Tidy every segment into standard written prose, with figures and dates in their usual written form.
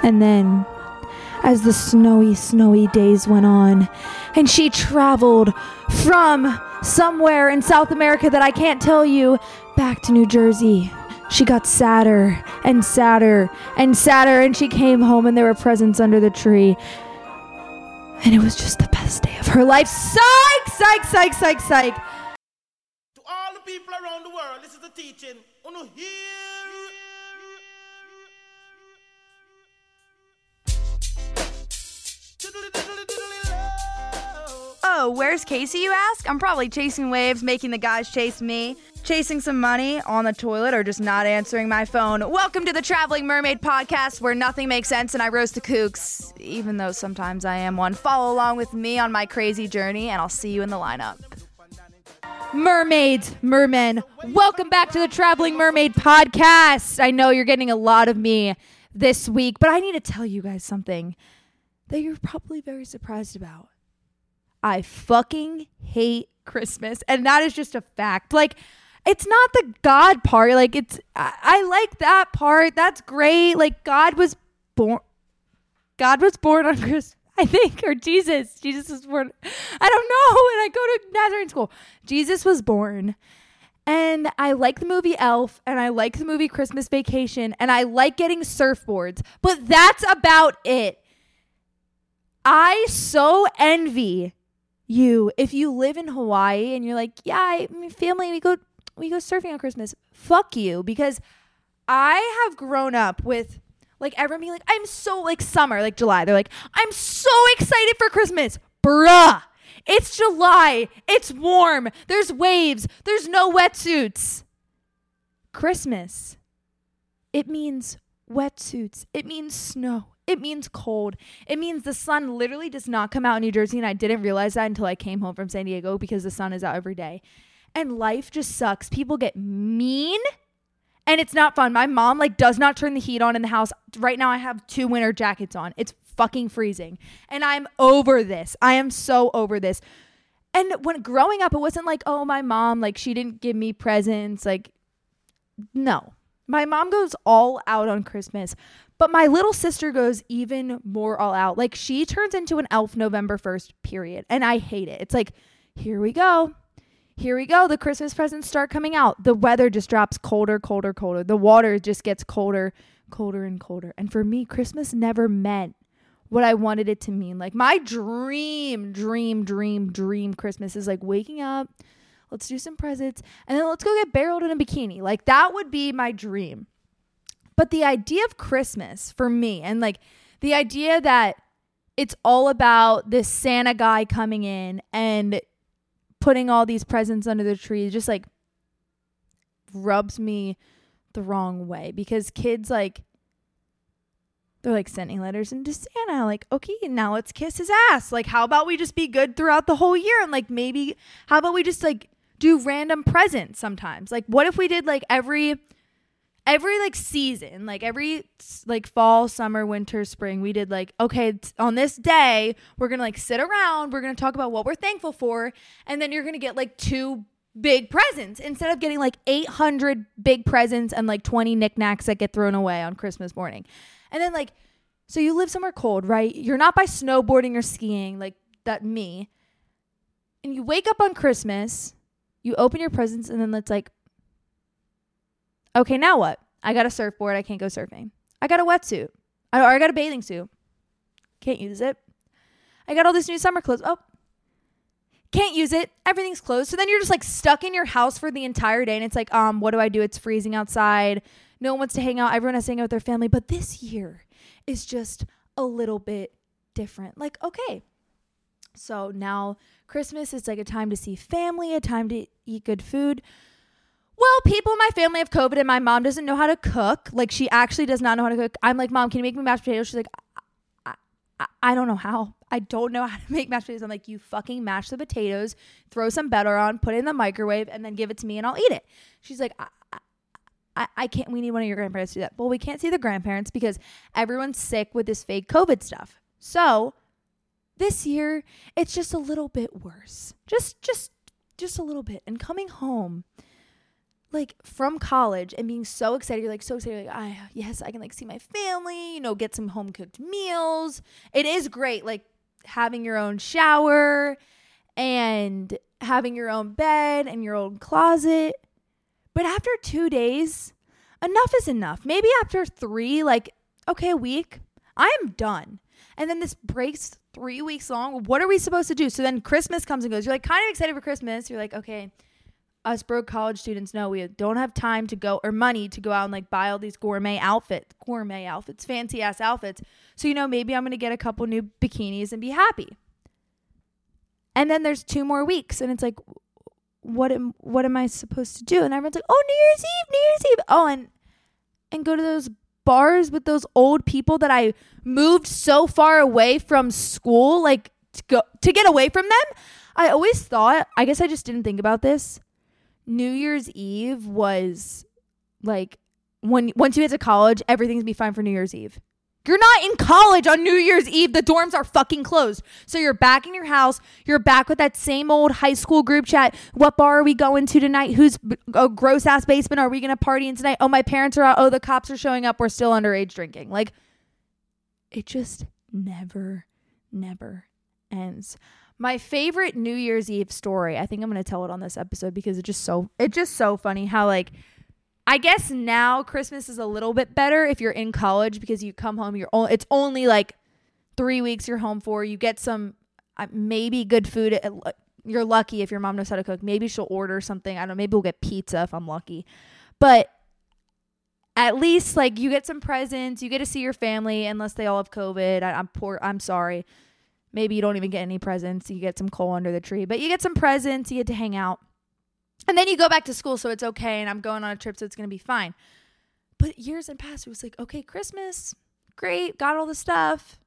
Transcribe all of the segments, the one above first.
And then, as the snowy days went on, and she traveled from somewhere in South America that I can't tell you, back to New Jersey, she got sadder and sadder and sadder, and she came home and there were presents under the tree. And it was just the best day of her life. Psych, psych, psych, psych, psych. To all the people around the world, this is the teaching. Uno here. Oh, where's Casey, you ask? I'm probably chasing waves, making the guys chase me, chasing some money, on the toilet, or just not answering my phone. Welcome to the Traveling Mermaid Podcast, where nothing makes sense and I roast the kooks, even though sometimes I am one. Follow along with me on my crazy journey, and I'll see you in the lineup. Mermaids, mermen, welcome back to the Traveling Mermaid Podcast. I know you're getting a lot of me this week, but I need to tell you guys something that you're probably very surprised about. I fucking hate Christmas, and that is just a fact. Like, it's not the God part. Like, I like that part. That's great. Like, God was born on Christmas, I think, or Jesus was born. I don't know. And I go to Nazarene school. Jesus was born. And I like the movie Elf, and I like the movie Christmas Vacation, and I like getting surfboards, but that's about it. I so envy you if you live in Hawaii and you're like, yeah, family, we go surfing on Christmas. Fuck you, because I have grown up with like everyone being like, I'm so like summer, like July. They're like, I'm so excited for Christmas, bruh. It's July. It's warm. There's waves. There's no wetsuits. Christmas. It means wetsuits. It means snow. It means cold. It means the sun literally does not come out in New Jersey, and I didn't realize that until I came home from San Diego because the sun is out every day. And life just sucks. People get mean, and it's not fun. My mom like does not turn the heat on in the house. Right now I have 2 winter jackets on. It's fucking freezing, and I'm over this. I am so over this. And when growing up, it wasn't like, oh, my mom, like she didn't give me presents. Like, no, my mom goes all out on Christmas, but my little sister goes even more all out. Like, she turns into an elf November 1st, period, and I hate it. It's like, here we go. The Christmas presents start coming out. The weather just drops colder. The water just gets colder and colder. And for me, Christmas never meant what I wanted it to mean. Like, my dream Christmas is like waking up, let's do some presents, and then let's go get barreled in a bikini. Like, that would be my dream. But the idea of Christmas for me, and like the idea that it's all about this Santa guy coming in and putting all these presents under the tree, just like rubs me the wrong way, because kids, like, they're like sending letters into Santa, like, okay, now let's kiss his ass. Like, how about we just be good throughout the whole year? And like, maybe how about we just like do random presents sometimes? Like, what if we did like every like season, like every like fall, summer, winter, spring, we did like, okay, on this day, we're going to like sit around, we're going to talk about what we're thankful for. And then you're going to get like 2 big presents instead of getting like 800 big presents and like 20 knickknacks that get thrown away on Christmas morning. And then like, so you live somewhere cold, right? You're not by snowboarding or skiing like that me. And you wake up on Christmas, you open your presents, and then it's like, okay, now what? I got a surfboard. I can't go surfing. I got a wetsuit. I got a bathing suit. Can't use it. I got all this new summer clothes. Oh, can't use it. Everything's closed. So then you're just like stuck in your house for the entire day. And it's like, what do I do? It's freezing outside. No one wants to hang out. Everyone has to hang out with their family. But this year is just a little bit different. Like, okay. So now Christmas is like a time to see family, a time to eat good food. Well, people in my family have COVID and my mom doesn't know how to cook. Like, she actually does not know how to cook. I'm like, Mom, can you make me mashed potatoes? She's like, I don't know how. I don't know how to make mashed potatoes. I'm like, you fucking mash the potatoes, throw some butter on, put it in the microwave, and then give it to me and I'll eat it. She's like, I can't, we need one of your grandparents to do that. Well, we can't see the grandparents because everyone's sick with this fake COVID stuff. So this year it's just a little bit worse. Just a little bit. And coming home like from college and being so excited, you're like so excited, you're like, yes, I can like see my family, you know, get some home cooked meals. It is great, like having your own shower and having your own bed and your own closet. But after 2 days, enough is enough. Maybe after three, like, okay, a week, I am done. And then this breaks 3 weeks long. What are we supposed to do? So then Christmas comes and goes. You're like kind of excited for Christmas. You're like, okay, us broke college students know we don't have time to go or money to go out and like buy all these gourmet outfits, fancy ass outfits. So, you know, maybe I'm going to get a couple new bikinis and be happy. And then there's 2 more weeks and it's like, what am I supposed to do? And everyone's like, oh, New Year's Eve. Oh, and go to those bars with those old people that I moved so far away from school, like to get away from them. I always thought, I guess I just didn't think about this, New Year's Eve was like once you get to college, everything's gonna be fine for New Year's Eve. You're not in college on New Year's Eve. The dorms are fucking closed. So you're back in your house. You're back with that same old high school group chat. What bar are we going to tonight? Whose gross ass basement are we going to party in tonight? Oh, my parents are out. Oh, the cops are showing up. We're still underage drinking. Like, it just never ends. My favorite New Year's Eve story, I think I'm going to tell it on this episode because it's just so funny how like, I guess now Christmas is a little bit better if you're in college because you come home, it's only like 3 weeks you're home for. You get some maybe good food. You're lucky if your mom knows how to cook. Maybe she'll order something. I don't know. Maybe we'll get pizza if I'm lucky. But at least like you get some presents. You get to see your family unless they all have COVID. I'm poor. I'm sorry. Maybe you don't even get any presents. You get some coal under the tree. But you get some presents. You get to hang out. And then you go back to school, so it's okay, and I'm going on a trip, so it's going to be fine. But years had passed. It was like, okay, Christmas, great, got all the stuff.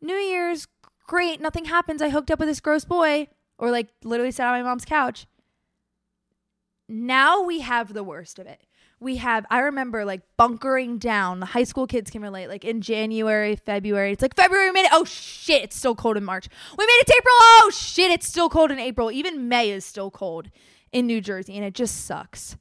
New Year's, great, nothing happens. I hooked up with this gross boy, or like literally sat on my mom's couch. Now we have the worst of it. I remember like bunkering down. The high school kids can relate. Like in January, February. It's like February, we made it. Oh shit, it's still cold in March. We made it to April. Oh shit, it's still cold in April. Even May is still cold in New Jersey, and it just sucks.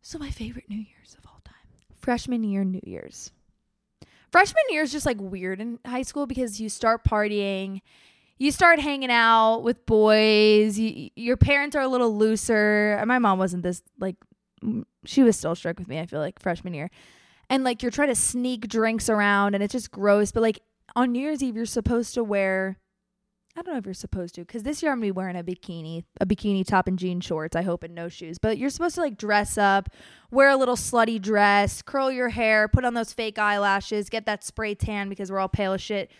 So my favorite New Year's of all time, freshman year New Year's. Freshman year is just like weird in high school because you start partying, you start hanging out with boys, your parents are a little looser. My mom wasn't this, like, she was still strict with me, I feel like, freshman year. And like you're trying to sneak drinks around and it's just gross. But like on New Year's Eve, you're supposed to wear, I don't know if you're supposed to, because this year I'm going to be wearing a bikini top and jean shorts, I hope, and no shoes. But you're supposed to like dress up, wear a little slutty dress, curl your hair, put on those fake eyelashes, get that spray tan because we're all pale as shit.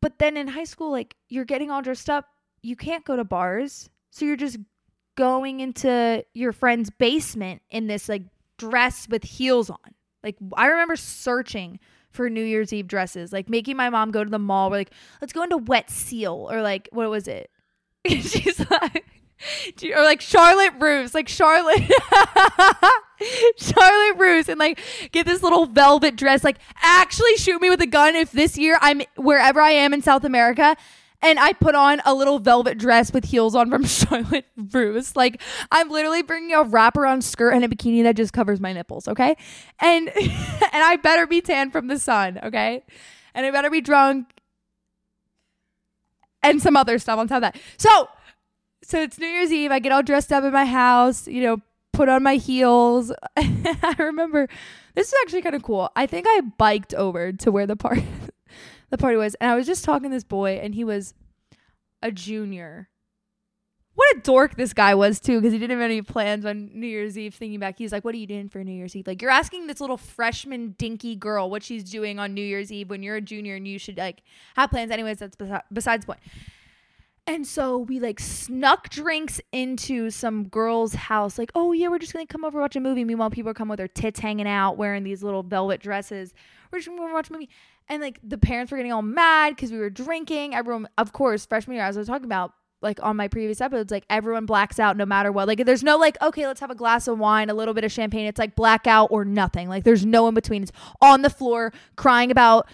But then in high school, like you're getting all dressed up. You can't go to bars. So you're just going into your friend's basement in this like dress with heels on. Like I remember searching for New Year's Eve dresses, like making my mom go to the mall. We're like, let's go into Wet Seal, or like, what was it? She's like, or like Charlotte Russe, like Charlotte Russe, and like get this little velvet dress. Like, actually shoot me with a gun if this year I'm wherever I am in South America, and I put on a little velvet dress with heels on from Charlotte Russe. Like, I'm literally bringing a wraparound skirt and a bikini that just covers my nipples, okay? And I better be tan from the sun, okay? And I better be drunk and some other stuff on top of that. So it's New Year's Eve. I get all dressed up in my house, you know, put on my heels. I remember, this is actually kind of cool. I think I biked over to where the party was, and I was just talking to this boy, and he was a junior. What a dork this guy was too, because he didn't have any plans on New Year's Eve. Thinking back, he's like, what are you doing for New Year's Eve? Like, you're asking this little freshman dinky girl what she's doing on New Year's Eve when you're a junior and you should like have plans. Anyways, that's besides the point. And so we like snuck drinks into some girl's house. Like, oh yeah, we're just going to come over, watch a movie. Meanwhile, people are coming with their tits hanging out, wearing these little velvet dresses. We're just going to watch a movie. And like the parents were getting all mad because we were drinking. Everyone, of course, freshman year, as I was talking about, like on my previous episodes, like everyone blacks out no matter what. Like there's no like, okay, let's have a glass of wine, a little bit of champagne. It's like blackout or nothing. Like there's no in between. It's on the floor crying about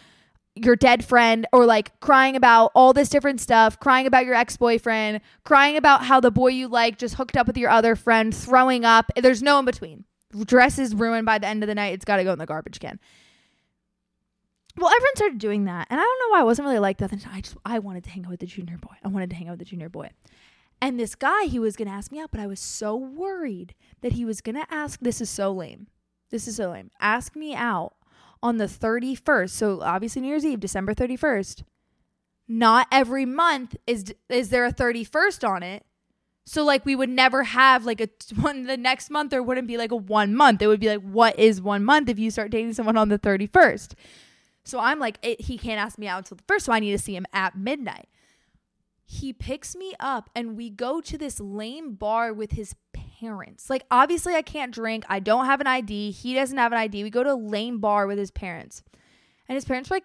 your dead friend, or like crying about all this different stuff, crying about your ex-boyfriend, crying about how the boy you like just hooked up with your other friend, throwing up. There's no in between. Dress is ruined by the end of the night. It's got to go in the garbage can. Well, everyone started doing that, and I don't know why I wasn't really like that. I wanted to hang out with the junior boy. And this guy, he was going to ask me out, but I was so worried that he was going to ask. This is so lame. Ask me out on the 31st. So obviously New Year's Eve, December 31st. Not every month is there a 31st on it. So like we would never have like a one the next month. There wouldn't be like a 1 month. It would be like, what is 1 month if you start dating someone on the 31st? So I'm like, he can't ask me out until the first, so I need to see him at midnight. He picks me up and we go to this lame bar with his parents. Like, obviously I can't drink. I don't have an ID. He doesn't have an ID. We go to a lame bar with his parents. And his parents were like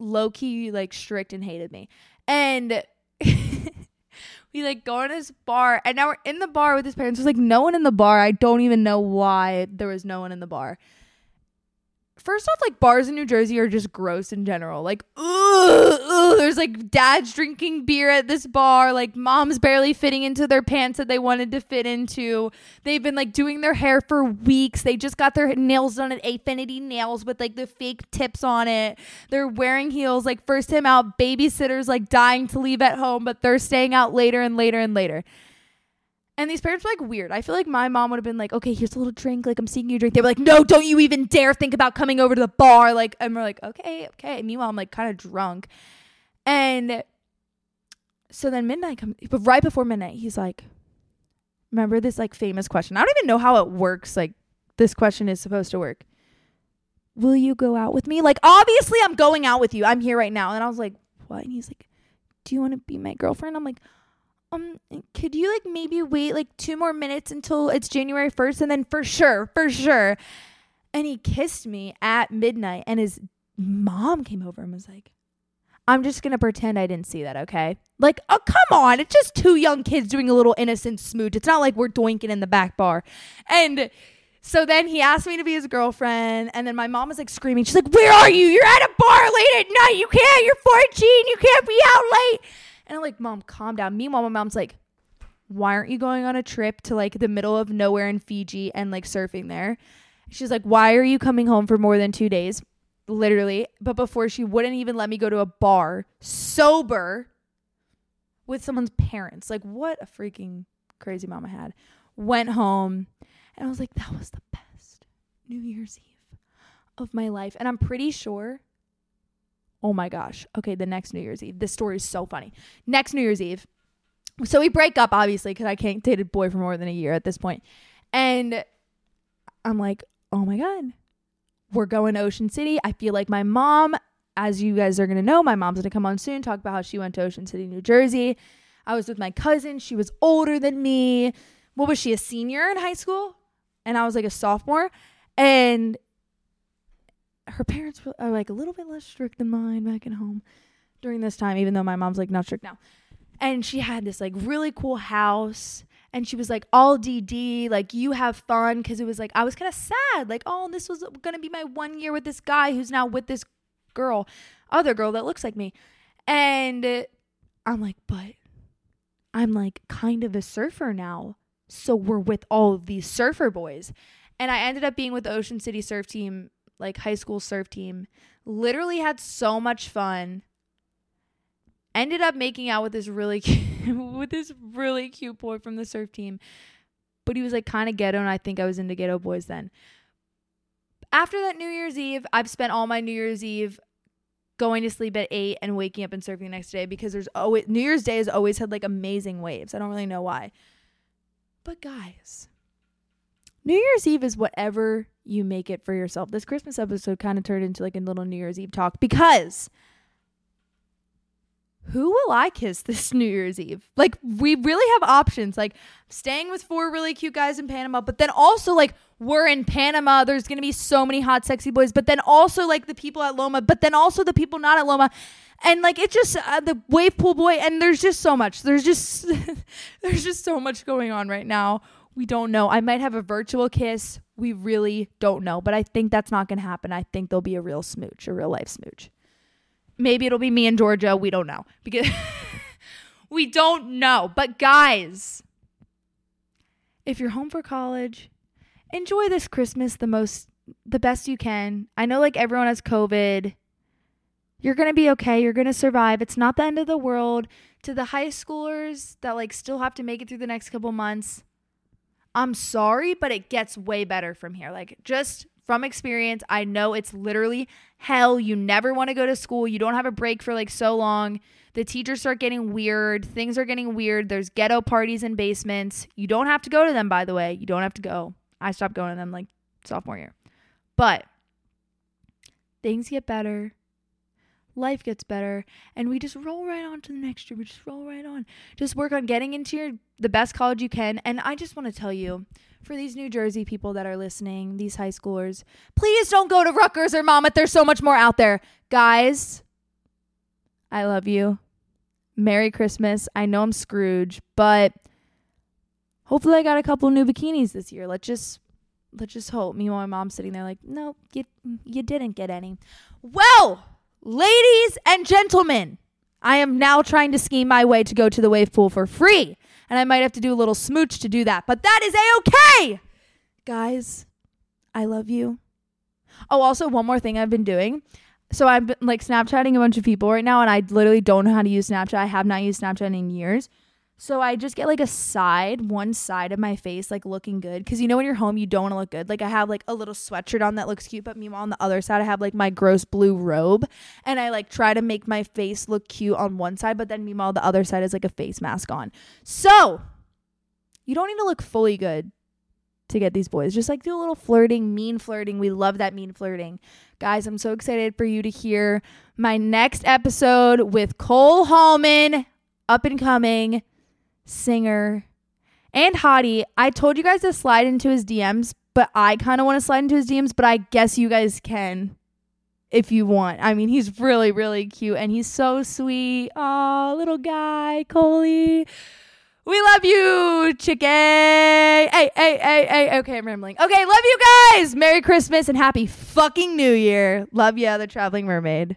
low-key, like strict and hated me. And we like go in this bar, and now we're in the bar with his parents. There's like no one in the bar. I don't even know why there was no one in the bar. First off, like bars in New Jersey are just gross in general. Like, ugh, there's like dads drinking beer at this bar. Like moms barely fitting into their pants that they wanted to fit into. They've been like doing their hair for weeks. They just got their nails done at Affinity Nails with like the fake tips on it. They're wearing heels. Like first time out, babysitters like dying to leave at home, but they're staying out later and later and later. And these parents were like weird. I feel like my mom would have been like, okay, here's a little drink. Like I'm seeing you drink. They were like, no, don't you even dare think about coming over to the bar. Like, and we're like, okay. Meanwhile, I'm like kind of drunk. And so then midnight comes, but right before midnight, he's like, remember this like famous question? I don't even know how it works. Like this question is supposed to work. Will you go out with me? Like, obviously I'm going out with you. I'm here right now. And I was like, what? And he's like, do you want to be my girlfriend? I'm like, could you like maybe wait like 2 more minutes until it's January 1st and then for sure. And he kissed me at midnight, and his mom came over and was like, I'm just going to pretend I didn't see that. Okay. Like, oh, come on. It's just 2 young kids doing a little innocent smooch. It's not like we're doinking in the back bar. And so then he asked me to be his girlfriend, and then my mom was like screaming. She's like, where are you? You're at a bar late at night. You can't, you're 14. You can't be out late. And I'm like, Mom, calm down. Meanwhile, my mom's like, why aren't you going on a trip to like the middle of nowhere in Fiji and like surfing there? She's like, why are you coming home for more than 2 days? Literally. But before, she wouldn't even let me go to a bar sober with someone's parents. Like, what a freaking crazy mom I had. Went home, and I was like, that was the best New Year's Eve of my life. And I'm pretty sure, oh my gosh. Okay, the next New Year's Eve. This story is so funny. Next New Year's Eve. So we break up, obviously, because I can't date a boy for more than a year at this point. And I'm like, oh my God. We're going to Ocean City. I feel like my mom, as you guys are going to know, my mom's going to come on soon, talk about how she went to Ocean City, New Jersey. I was with my cousin. She was older than me. What was she, a senior in high school? And I was like a sophomore. And her parents are like a little bit less strict than mine back at home during this time, even though my mom's like not strict now. And she had this like really cool house, and she was like, all DD, like you have fun, because it was like I was kind of sad, like, oh, this was gonna be my 1 year with this guy who's now with this girl, other girl that looks like me. And I'm like, but I'm like kind of a surfer now, so we're with all of these surfer boys. And I ended up being with the Ocean City surf team, like high school surf team. Literally had so much fun. Ended up making out with this really cute boy from the surf team, but he was like kind of ghetto, and I think I was into ghetto boys then. After that New Year's Eve, I've spent all my New Year's Eve going to sleep at 8 and waking up and surfing the next day, because there's always, New Year's Day has always had like amazing waves. I don't really know why, but guys, New Year's Eve is whatever you make it for yourself. This Christmas episode kind of turned into like a little New Year's Eve talk, because who will I kiss this New Year's Eve? Like, we really have options. Like, staying with 4 really cute guys in Panama, but then also like, we're in Panama, there's going to be so many hot, sexy boys, but then also like the people at Loma, but then also the people not at Loma. And like, it's just the wave pool boy. And there's just so much. There's just so much going on right now. We don't know. I might have a virtual kiss. We really don't know, but I think that's not going to happen. I think there'll be a real smooch, a real life smooch. Maybe it'll be me and Georgia. We don't know because we don't know. But guys, if you're home for college, enjoy this Christmas the best you can. I know like everyone has COVID. You're going to be okay. You're going to survive. It's not the end of the world. To the high schoolers that like still have to make it through the next couple months, I'm sorry, but it gets way better from here. Like just from experience, I know it's literally hell. You never want to go to school. You don't have a break for like so long. The teachers start getting weird. Things are getting weird. There's ghetto parties in basements. You don't have to go to them, by the way. You don't have to go. I stopped going to them like sophomore year. But things get better. Life gets better, and we just roll right on to the next year. We just roll right on. Just work on getting into the best college you can. And I just want to tell you, for these New Jersey people that are listening, these high schoolers, please don't go to Rutgers or Monmouth. There's so much more out there. Guys, I love you. Merry Christmas. I know I'm Scrooge, but hopefully I got a couple new bikinis this year. Let's just hope. Me and my mom sitting there like, no, you didn't get any. Well, ladies and gentlemen, I am now trying to scheme my way to go to the wave pool for free, and I might have to do a little smooch to do that, but that is a-okay. Guys, I love you. Oh, also, one more thing I've been doing. So I've been like Snapchatting a bunch of people right now, and I literally don't know how to use Snapchat. I have not used Snapchat in years. So I just get like one side of my face, like looking good. Cause you know, when you're home, you don't want to look good. Like I have like a little sweatshirt on that looks cute, but meanwhile on the other side, I have like my gross blue robe, and I like try to make my face look cute on one side, but then meanwhile the other side is like a face mask on. So you don't need to look fully good to get these boys. Just like do a little flirting, mean flirting. We love that mean flirting. Guys, I'm so excited for you to hear my next episode with Cole Hallman, up and coming singer and hottie. I told you guys to slide into his DMs, but I kind of want to slide into his DMs, but I guess you guys can if you want. I mean, he's really, really cute, and he's so sweet. Oh, little guy, Coley. We love you, chicken. Hey. Okay, I'm rambling. Okay, love you guys. Merry Christmas and happy fucking New Year. Love ya, the Traveling Mermaid.